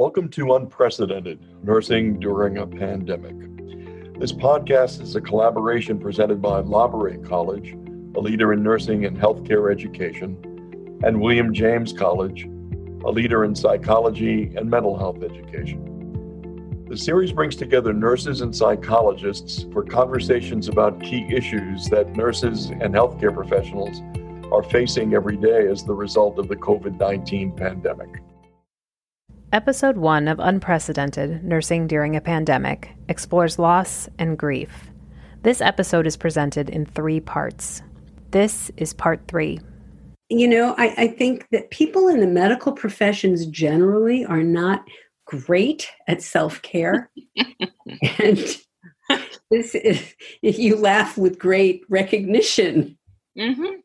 Welcome to Unprecedented, Nursing During a Pandemic. This podcast is a collaboration presented by Labouré College, a leader in nursing and healthcare education, and William James College, a leader in psychology and mental health education. The series brings together nurses and psychologists for conversations about key issues that nurses and healthcare professionals are facing every day as the result of the COVID-19 pandemic. Episode 1 of Unprecedented Nursing During a Pandemic explores loss and grief. This episode is presented in 3 parts. This is part 3. You know, I think that people in the medical professions generally are not great at self-care. And this is, you laugh with great recognition. Mm-hmm.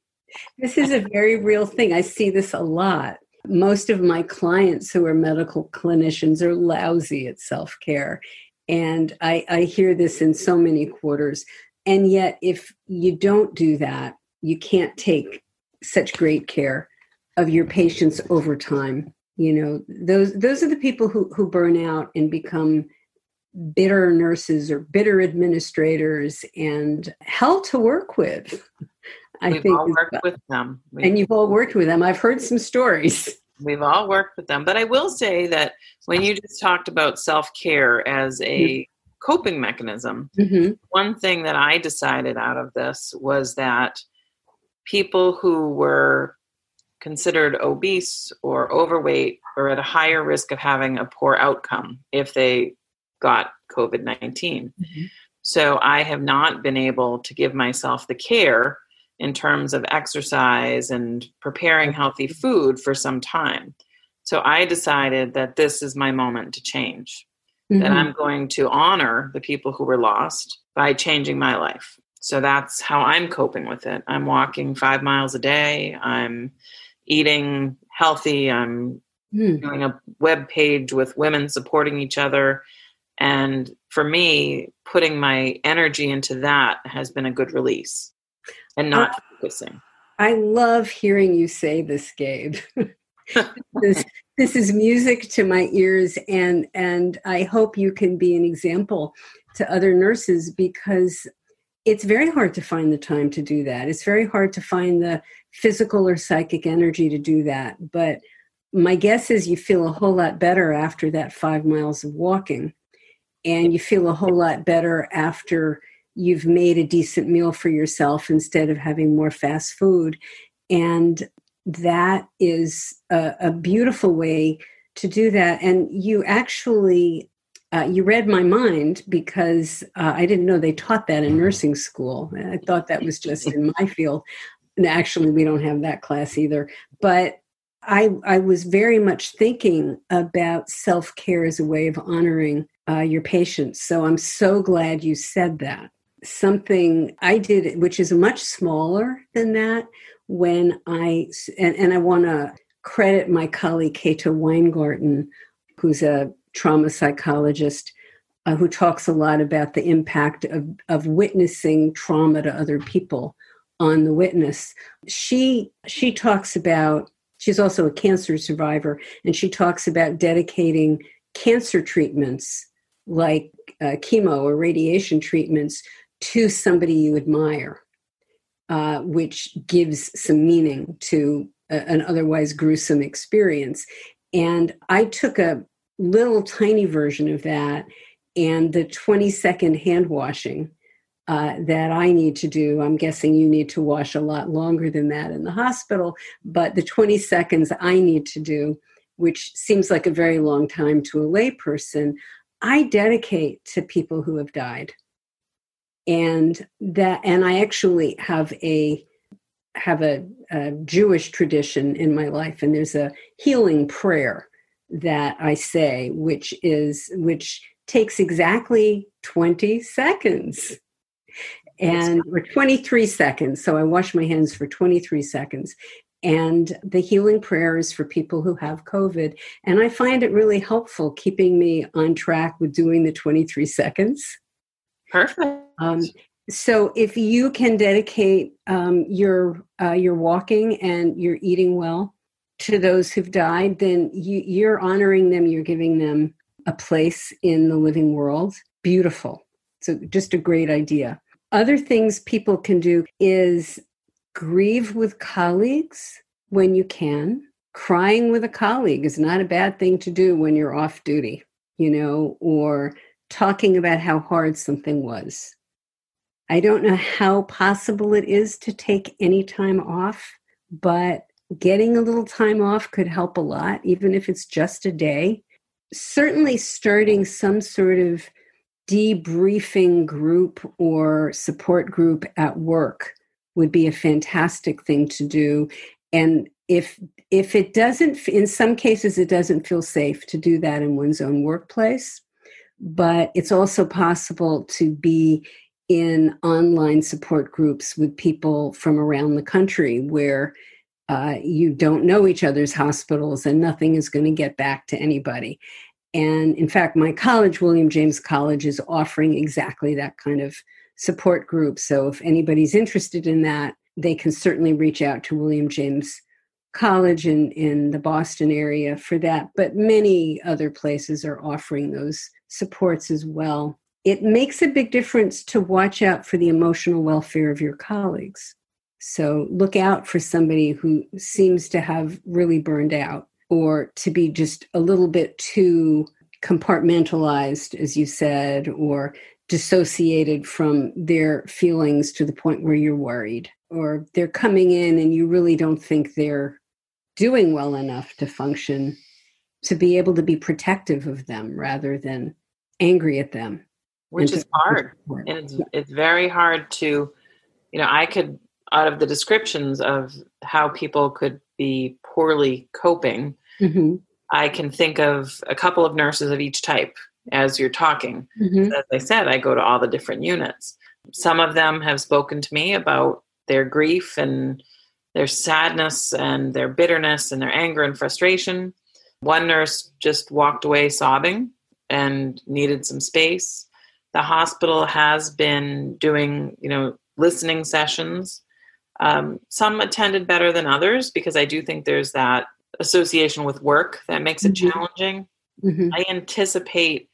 This is a very real thing. I see this a lot. Most of my clients who are medical clinicians are lousy at self-care. And I hear this in so many quarters. And yet, if you don't do that, you can't take such great care of your patients over time. You know, those are the people who burn out and become bitter nurses or bitter administrators and hell to work with. You've all worked with them. I've heard some stories. We've all worked with them. But I will say that when you just talked about self-care as a coping mechanism, mm-hmm. one thing that I decided out of this was that people who were considered obese or overweight are at a higher risk of having a poor outcome if they got COVID-19. Mm-hmm. So I have not been able to give myself the care in terms of exercise and preparing healthy food for some time. So I decided that this is my moment to change, mm-hmm. that I'm going to honor the people who were lost by changing my life. So that's how I'm coping with it. I'm walking 5 miles a day. I'm eating healthy. I'm doing a web page with women supporting each other. And for me, putting my energy into that has been a good release. And not focusing. I love hearing you say this, Gabe. This is music to my ears, and I hope you can be an example to other nurses, because it's very hard to find the time to do that. It's very hard to find the physical or psychic energy to do that. But my guess is you feel a whole lot better after that 5 miles of walking, and you feel a whole lot better after you've made a decent meal for yourself instead of having more fast food. And that is a beautiful way to do that. And you actually, you read my mind, because I didn't know they taught that in nursing school. I thought that was just in my field. And actually, we don't have that class either. But I was very much thinking about self-care as a way of honoring your patients. So I'm so glad you said that. Something I did, which is much smaller than that, when I want to credit my colleague Kata Weingarten, who's a trauma psychologist who talks a lot about the impact of witnessing trauma to other people on the witness. She talks about, she's also a cancer survivor, and she talks about dedicating cancer treatments like chemo or radiation treatments to somebody you admire, which gives some meaning to an otherwise gruesome experience. And I took a little tiny version of that and the 20-second hand washing that I need to do. I'm guessing you need to wash a lot longer than that in the hospital, but the 20 seconds I need to do, which seems like a very long time to a layperson, I dedicate to people who have died. And I actually have a Jewish tradition in my life, and there's a healing prayer that I say, which takes exactly 20 seconds, and or 23 seconds. So I wash my hands for 23 seconds. And the healing prayer is for people who have COVID. And I find it really helpful, keeping me on track with doing the 23 seconds. Perfect. So if you can dedicate your walking and your eating well to those who've died, then you're honoring them. You're giving them a place in the living world. Beautiful. So just a great idea. Other things people can do is grieve with colleagues when you can. Crying with a colleague is not a bad thing to do when you're off duty, you know, or talking about how hard something was. I don't know how possible it is to take any time off, but getting a little time off could help a lot, even if it's just a day. Certainly starting some sort of debriefing group or support group at work would be a fantastic thing to do. And if it doesn't, in some cases, it doesn't feel safe to do that in one's own workplace, but it's also possible to be in online support groups with people from around the country where you don't know each other's hospitals and nothing is going to get back to anybody. And in fact, my college, William James College, is offering exactly that kind of support group. So if anybody's interested in that, they can certainly reach out to William James College in the Boston area for that. But many other places are offering those supports as well. It makes a big difference to watch out for the emotional welfare of your colleagues. So look out for somebody who seems to have really burned out or to be just a little bit too compartmentalized, as you said, or dissociated from their feelings to the point where you're worried, or they're coming in and you really don't think they're doing well enough to function, to be able to be protective of them rather than angry at them. Which is hard. And it's very hard to, you know, I could, out of the descriptions of how people could be poorly coping, mm-hmm. I can think of a couple of nurses of each type as you're talking. Mm-hmm. As I said, I go to all the different units. Some of them have spoken to me about their grief and their sadness and their bitterness and their anger and frustration. One nurse just walked away sobbing and needed some space. The hospital has been doing, you know, listening sessions. Some attended better than others because I do think there's that association with work that makes it mm-hmm. challenging. Mm-hmm. I anticipate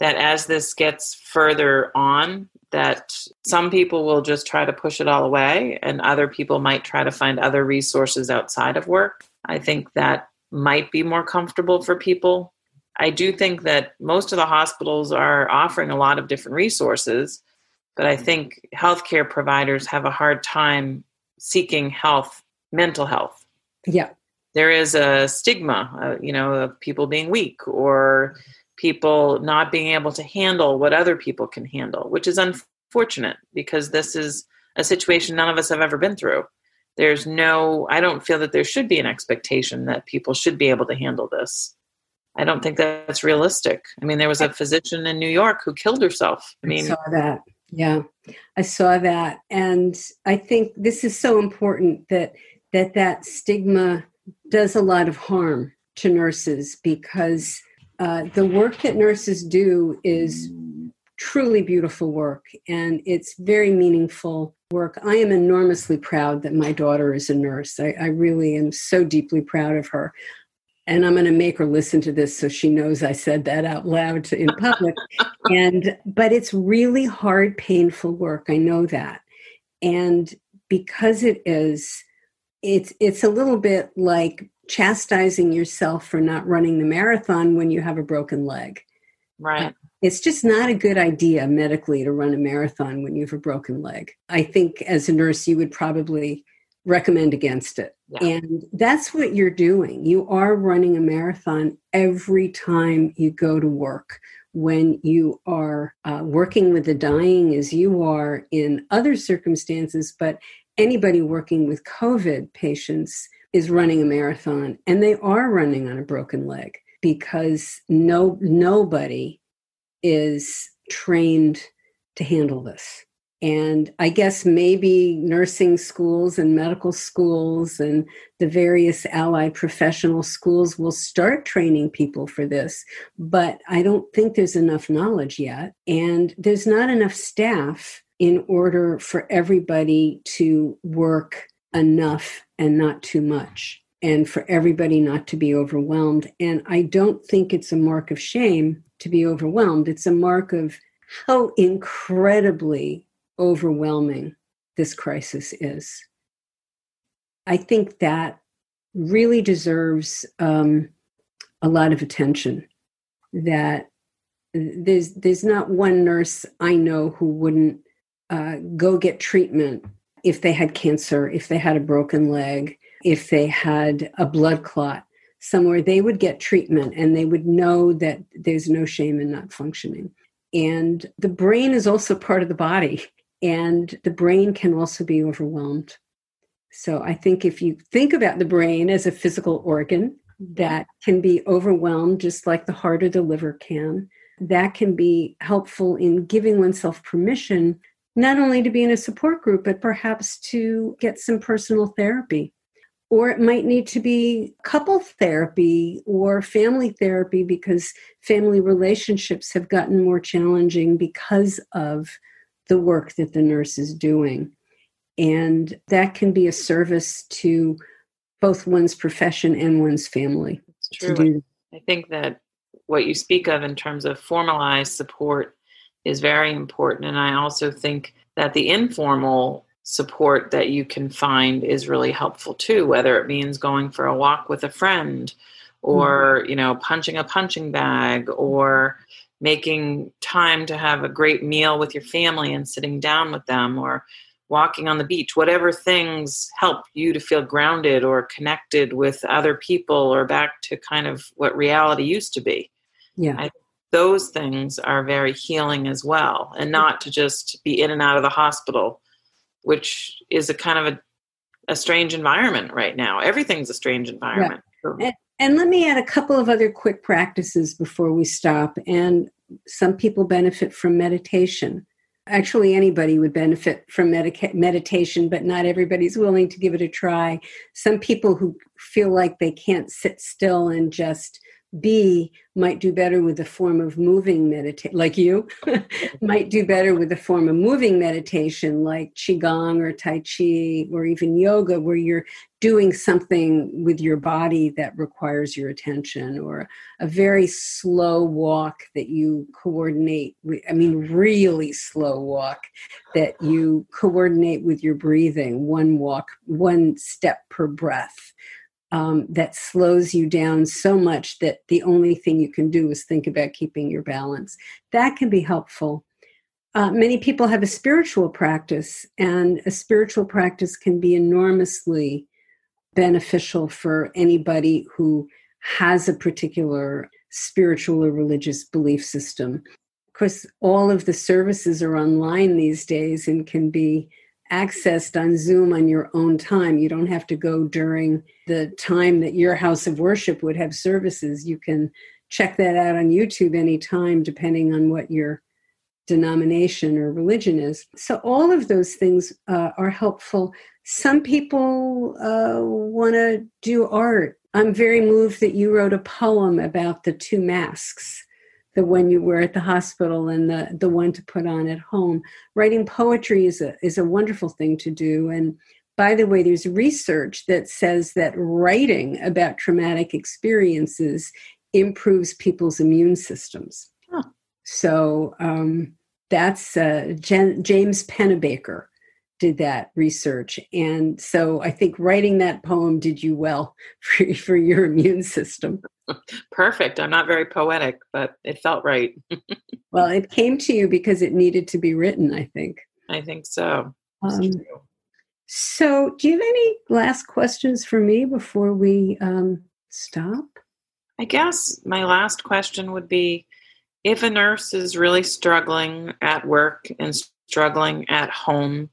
that as this gets further on, that some people will just try to push it all away and other people might try to find other resources outside of work. I think that might be more comfortable for people. I do think that most of the hospitals are offering a lot of different resources, but I think healthcare providers have a hard time seeking health, mental health. Yeah. There is a stigma, you know, of people being weak or people not being able to handle what other people can handle, which is unfortunate because this is a situation none of us have ever been through. There's no, I don't feel that there should be an expectation that people should be able to handle this. I don't think that's realistic. I mean, there was a physician in New York who killed herself. I mean, I saw that. Yeah, I saw that. And I think this is so important that stigma does a lot of harm to nurses because the work that nurses do is truly beautiful work and it's very meaningful work. I am enormously proud that my daughter is a nurse. I really am so deeply proud of her. And I'm going to make her listen to this so she knows I said that out loud in public. But it's really hard, painful work. I know that. And because it is, it's a little bit like chastising yourself for not running the marathon when you have a broken leg. Right. It's just not a good idea medically to run a marathon when you have a broken leg. I think as a nurse, you would probably recommend against it. Yeah. And that's what you're doing. You are running a marathon every time you go to work. When you are working with the dying as you are in other circumstances, but anybody working with COVID patients is running a marathon and they are running on a broken leg because nobody is trained to handle this. And I guess maybe nursing schools and medical schools and the various allied professional schools will start training people for this. But I don't think there's enough knowledge yet. And there's not enough staff in order for everybody to work enough and not too much. and for everybody not to be overwhelmed. And I don't think it's a mark of shame to be overwhelmed. It's a mark of how incredibly overwhelming this crisis is. I think that really deserves a lot of attention, that there's not one nurse I know who wouldn't go get treatment if they had cancer, if they had a broken leg, if they had a blood clot somewhere. They would get treatment and they would know that there's no shame in not functioning. And the brain is also part of the body, and the brain can also be overwhelmed. So I think if you think about the brain as a physical organ that can be overwhelmed, just like the heart or the liver can, that can be helpful in giving oneself permission, not only to be in a support group, but perhaps to get some personal therapy. Or it might need to be couple therapy or family therapy, because family relationships have gotten more challenging because of the work that the nurse is doing. And that can be a service to both one's profession and one's family. It's true. I think that what you speak of in terms of formalized support is very important. And I also think that the informal support that you can find is really helpful too, whether it means going for a walk with a friend or, mm-hmm. Punching a punching bag or making time to have a great meal with your family and sitting down with them or walking on the beach, whatever things help you to feel grounded or connected with other people or back to kind of what reality used to be. Yeah. Those things are very healing as well, and not to just be in and out of the hospital, which is a kind of a strange environment right now. Everything's a strange environment. Right. And let me add a couple of other quick practices before we stop. And some people benefit from meditation. Actually, anybody would benefit from meditation, but not everybody's willing to give it a try. Some people who feel like they can't sit still and just might do better with a form of moving meditation, like you might do better with a form of moving meditation, like Qigong or Tai Chi or even yoga, where you're doing something with your body that requires your attention, or a very slow walk that you coordinate with, really slow walk that you coordinate with your breathing, one walk, one step per breath. That slows you down so much that the only thing you can do is think about keeping your balance. That can be helpful. Many people have a spiritual practice, and a spiritual practice can be enormously beneficial for anybody who has a particular spiritual or religious belief system. Of course, all of the services are online these days and can be accessed on Zoom on your own time. You don't have to go during the time that your house of worship would have services. You can check that out on YouTube anytime, depending on what your denomination or religion is. So all of those things are helpful. Some people want to do art. I'm very moved that you wrote a poem about the two masks, the one you wear at the hospital and the one to put on at home. Writing poetry is a wonderful thing to do. And by the way, there's research that says that writing about traumatic experiences improves people's immune systems. Huh. So that's James Pennebaker did that research. And so I think writing that poem did you well for your immune system. Perfect. I'm not very poetic, but it felt right. Well, it came to you because it needed to be written, I think. I think so. So do you have any last questions for me before we stop? I guess my last question would be, if a nurse is really struggling at work and struggling at home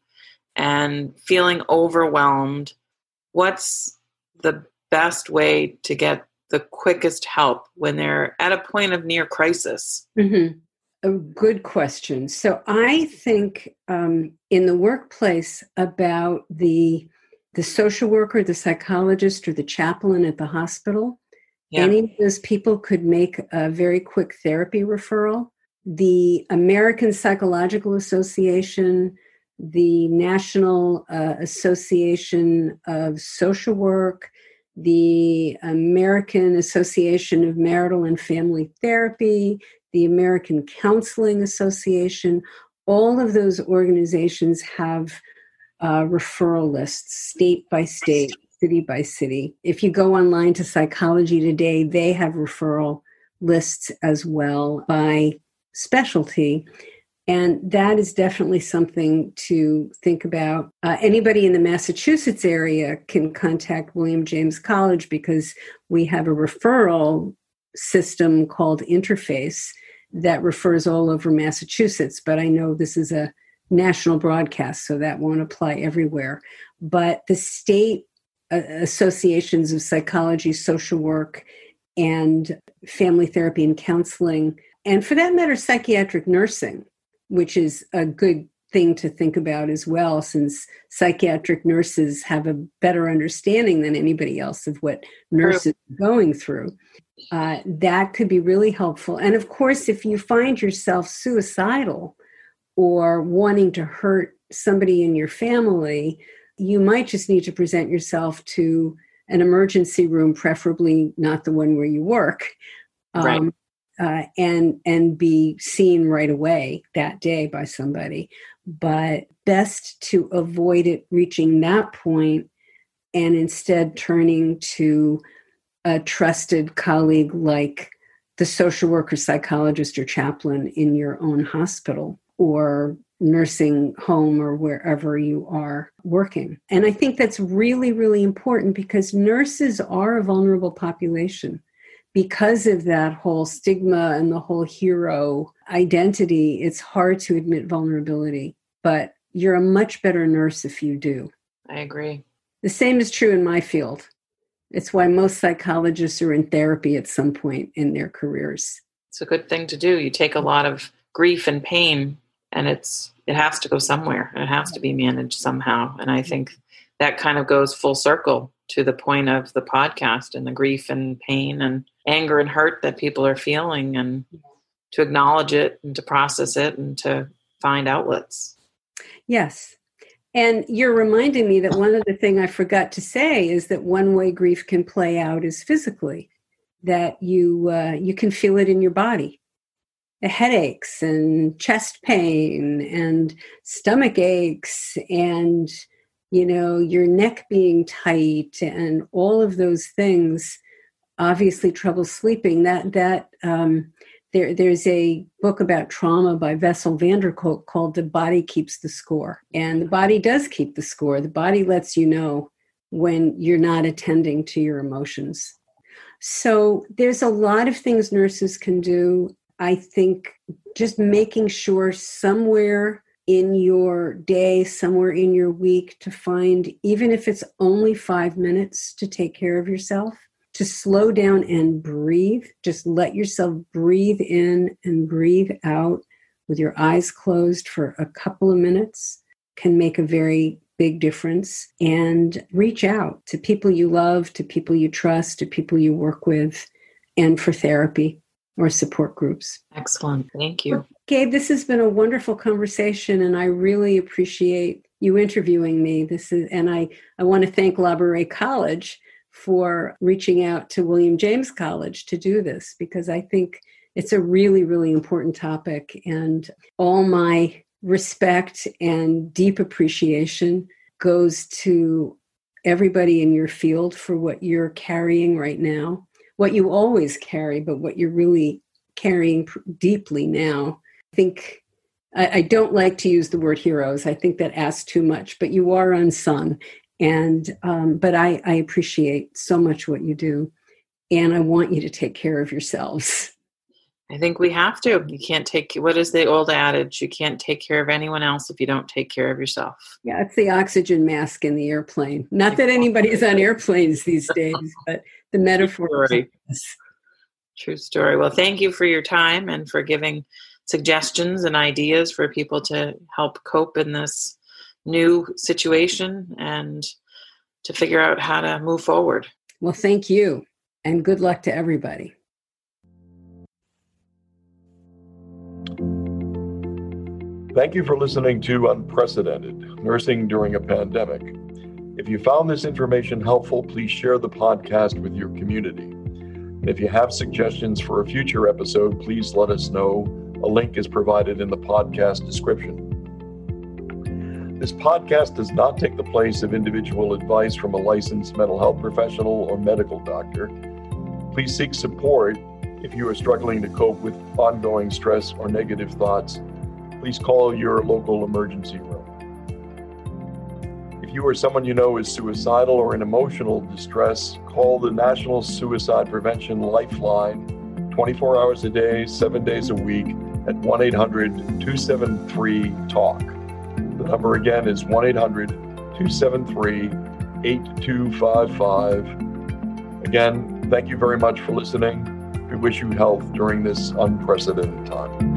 and feeling overwhelmed, what's the best way to get the quickest help when they're at a point of near crisis? Mm-hmm. A good question. So I think in the workplace about the social worker, the psychologist, or the chaplain at the hospital, yeah. Any of those people could make a very quick therapy referral. The American Psychological Association, the National Association of Social Work, the American Association of Marital and Family Therapy, the American Counseling Association. All of those organizations have referral lists, state by state, city by city. If you go online to Psychology Today, they have referral lists as well by specialty. And that is definitely something to think about. Anybody in the Massachusetts area can contact William James College because we have a referral system called Interface that refers all over Massachusetts. But I know this is a national broadcast, so that won't apply everywhere. But the state associations of psychology, social work, and family therapy and counseling, and for that matter, psychiatric nursing, which is a good thing to think about as well, since psychiatric nurses have a better understanding than anybody else of what nurses are going through. That could be really helpful. And of course, if you find yourself suicidal or wanting to hurt somebody in your family, you might just need to present yourself to an emergency room, preferably not the one where you work. Right. And be seen right away that day by somebody. But best to avoid it reaching that point and instead turning to a trusted colleague like the social worker, psychologist, or chaplain in your own hospital or nursing home or wherever you are working. And I think that's really, really important because nurses are a vulnerable population. Because of that whole stigma and the whole hero identity, it's hard to admit vulnerability, but you're a much better nurse if you do. I agree. The same is true in my field. It's why most psychologists are in therapy at some point in their careers. It's a good thing to do. You take a lot of grief and pain, and it has to go somewhere. It has to be managed somehow. And I think that kind of goes full circle to the point of the podcast and the grief and pain and anger and hurt that people are feeling, and to acknowledge it and to process it and to find outlets. Yes. And you're reminding me that one other thing I forgot to say is that one way grief can play out is physically, that you can feel it in your body. The headaches and chest pain and stomach aches and your neck being tight and all of those things, obviously trouble sleeping. There's a book about trauma by Bessel van der Kolk called The Body Keeps the Score. And the body does keep the score. The body lets you know when you're not attending to your emotions. So there's a lot of things nurses can do. I think just making sure somewhere in your day, somewhere in your week, to find, even if it's only 5 minutes, to take care of yourself, to slow down and breathe. Just let yourself breathe in and breathe out with your eyes closed for a couple of minutes can make a very big difference. And reach out to people you love, to people you trust, to people you work with, and for therapy or support groups. Excellent. Thank you. Gabe, this has been a wonderful conversation, and I really appreciate you interviewing me. I want to thank Labouré College for reaching out to William James College to do this, because I think it's a really, really important topic, and all my respect and deep appreciation goes to everybody in your field for what you're carrying right now. What you always carry, but what you're really carrying deeply now. I think, I don't like to use the word heroes. I think that asks too much, but you are unsung. And, but I appreciate so much what you do. And I want you to take care of yourselves. I think we have to. You can't take, what is the old adage? You can't take care of anyone else if you don't take care of yourself. Yeah, it's the oxygen mask in the airplane. Not that anybody's on airplanes these days, but the metaphor. True story. Well, thank you for your time and for giving suggestions and ideas for people to help cope in this new situation and to figure out how to move forward. Well, thank you, and good luck to everybody. Thank you for listening to Unprecedented, Nursing During a Pandemic. If you found this information helpful, please share the podcast with your community. If you have suggestions for a future episode, please let us know. A link is provided in the podcast description. This podcast does not take the place of individual advice from a licensed mental health professional or medical doctor. Please seek support if you are struggling to cope with ongoing stress or negative thoughts. Please call your local emergency room. If you or someone you know is suicidal or in emotional distress, call the National Suicide Prevention Lifeline 24 hours a day, 7 days a week at 1-800-273-TALK. The number again is 1-800-273-8255. Again, thank you very much for listening. We wish you health during this unprecedented time.